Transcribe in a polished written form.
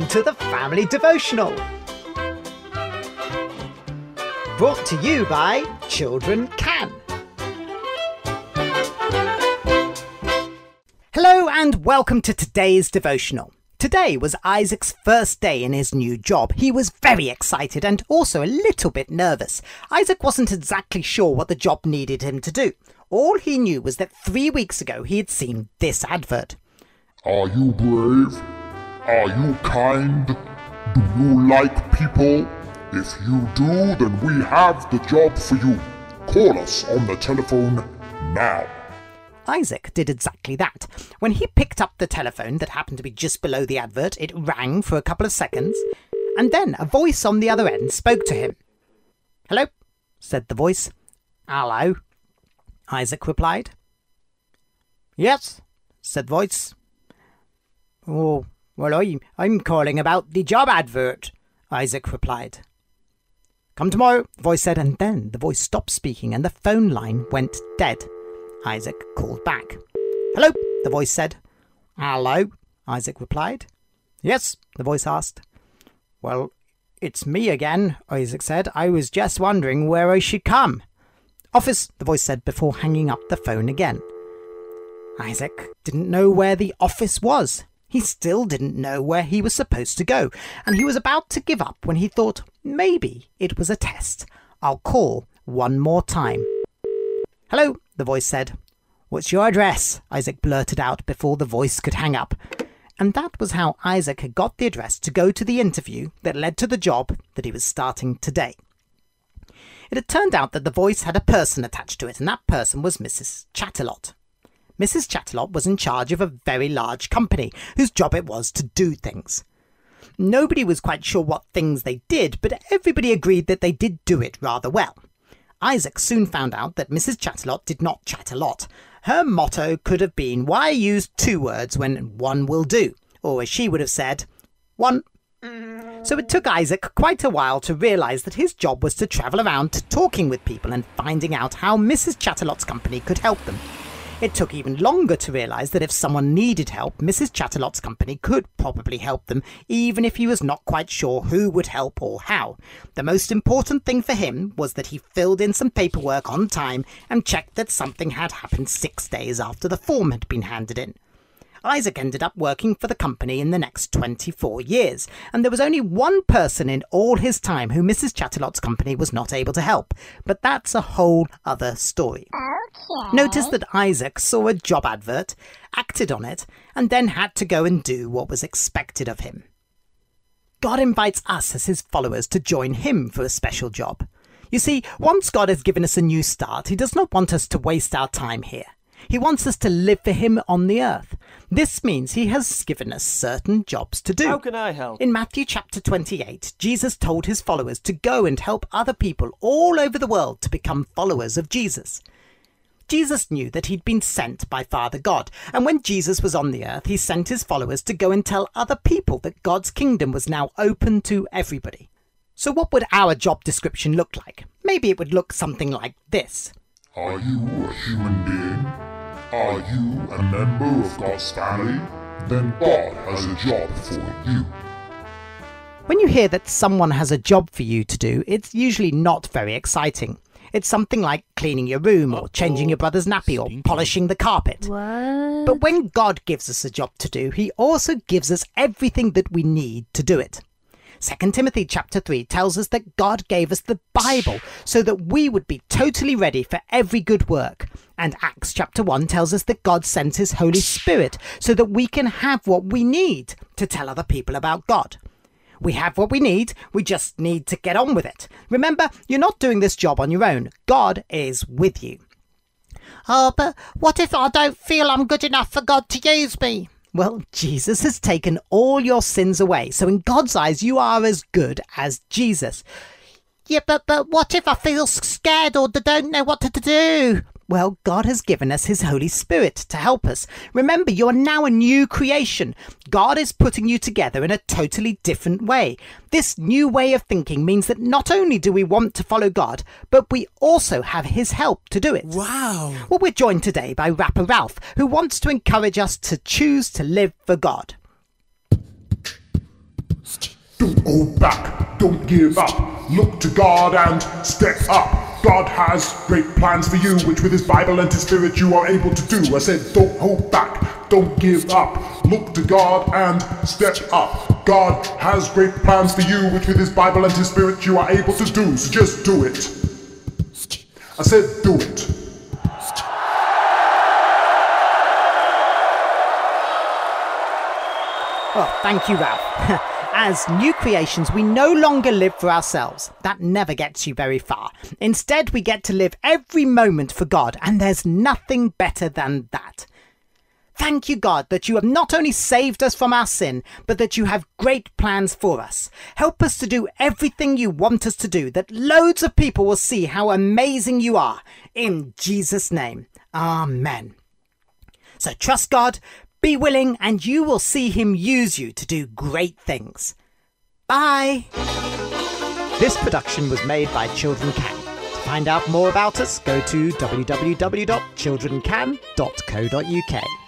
Welcome to the Family Devotional, brought to you by Children Can. Hello and welcome to today's devotional. Today was Isaac's first day in his new job. He was very excited and also a little bit nervous. Isaac wasn't exactly sure what the job needed him to do. All he knew was that 3 weeks ago he had seen this advert. Are you brave? Are you kind? Do you like people? If you do, then we have the job for you. Call us on the telephone now. Isaac did exactly that. When he picked up the telephone that happened to be just below the advert, it rang for a couple of seconds, and then a voice on the other end spoke to him. Hello, said the voice. Hello, Isaac replied. Yes, said the voice. Oh, well, I'm calling about the job advert, Isaac replied. Come tomorrow, the voice said, and then the voice stopped speaking and the phone line went dead. Isaac called back. Hello, the voice said. Hello, Isaac replied. Yes, the voice asked. Well, it's me again, Isaac said. I was just wondering where I should come. Office, the voice said before hanging up the phone again. Isaac didn't know where the office was. He still didn't know where he was supposed to go, and he was about to give up when he thought, maybe it was a test. I'll call one more time. Hello, the voice said. What's your address? Isaac blurted out before the voice could hang up. And that was how Isaac had got the address to go to the interview that led to the job that he was starting today. It had turned out that the voice had a person attached to it, and that person was Mrs. Chatterlot. Mrs. Chatterlot was in charge of a very large company whose job it was to do things. Nobody was quite sure what things they did, but everybody agreed that they did do it rather well. Isaac soon found out that Mrs. Chatterlot did not chat a lot. Her motto could have been, why use two words when one will do? Or as she would have said, one. So it took Isaac quite a while to realise that his job was to travel around to talking with people and finding out how Mrs. Chatterlot's company could help them. It took even longer to realise that if someone needed help, Mrs. Chatterlot's company could probably help them, even if he was not quite sure who would help or how. The most important thing for him was that he filled in some paperwork on time and checked that something had happened 6 days after the form had been handed in. Isaac ended up working for the company in the next 24 years, and there was only one person in all his time who Mrs. Chatterlot's company was not able to help, but that's a whole other story. Okay. Notice that Isaac saw a job advert, acted on it, and then had to go and do what was expected of him. God invites us as his followers to join him for a special job. You see, once God has given us a new start, he does not want us to waste our time here. He wants us to live for him on the earth. This means he has given us certain jobs to do. How can I help? In Matthew chapter 28, Jesus told his followers to go and help other people all over the world to become followers of Jesus. Jesus knew that he'd been sent by Father God, and when Jesus was on the earth, he sent his followers to go and tell other people that God's kingdom was now open to everybody. So what would our job description look like? Maybe it would look something like this. Are you a human being? Are you a member of God's family? Then God has a job for you. When you hear that someone has a job for you to do, it's usually not very exciting. It's something like cleaning your room or changing your brother's nappy or polishing the carpet. What? But when God gives us a job to do, he also gives us everything that we need to do it. 2 Timothy chapter 3 tells us that God gave us the Bible so that we would be totally ready for every good work. And Acts chapter 1 tells us that God sends his Holy Spirit so that we can have what we need to tell other people about God. We have what we need, we just need to get on with it. Remember, you're not doing this job on your own. God is with you. Oh, but what if I don't feel I'm good enough for God to use me? Well, Jesus has taken all your sins away, so in God's eyes you are as good as Jesus. Yeah, but what if I feel scared or don't know what to do? Well, God has given us his Holy Spirit to help us. Remember, you are now a new creation. God is putting you together in a totally different way. This new way of thinking means that not only do we want to follow God, but we also have his help to do it. Wow! Well, we're joined today by Rapper Ralph, who wants to encourage us to choose to live for God. Don't hold back, don't give up. Look to God and step up. God has great plans for you, which with his Bible and his spirit you are able to do. I said don't hold back, don't give up. Look to God and step up. God has great plans for you, which with his Bible and his spirit you are able to do. So just do it. I said do it. Well, thank you, Ralph. As new creations, we no longer live for ourselves. That never gets you very far. Instead, we get to live every moment for God, and there's nothing better than that. Thank you, God, that you have not only saved us from our sin, but that you have great plans for us. Help us to do everything you want us to do, that loads of people will see how amazing you are. In Jesus' name, amen. So trust God. Be willing, and you will see him use you to do great things. Bye! This production was made by Children Can. To find out more about us, go to www.childrencan.co.uk.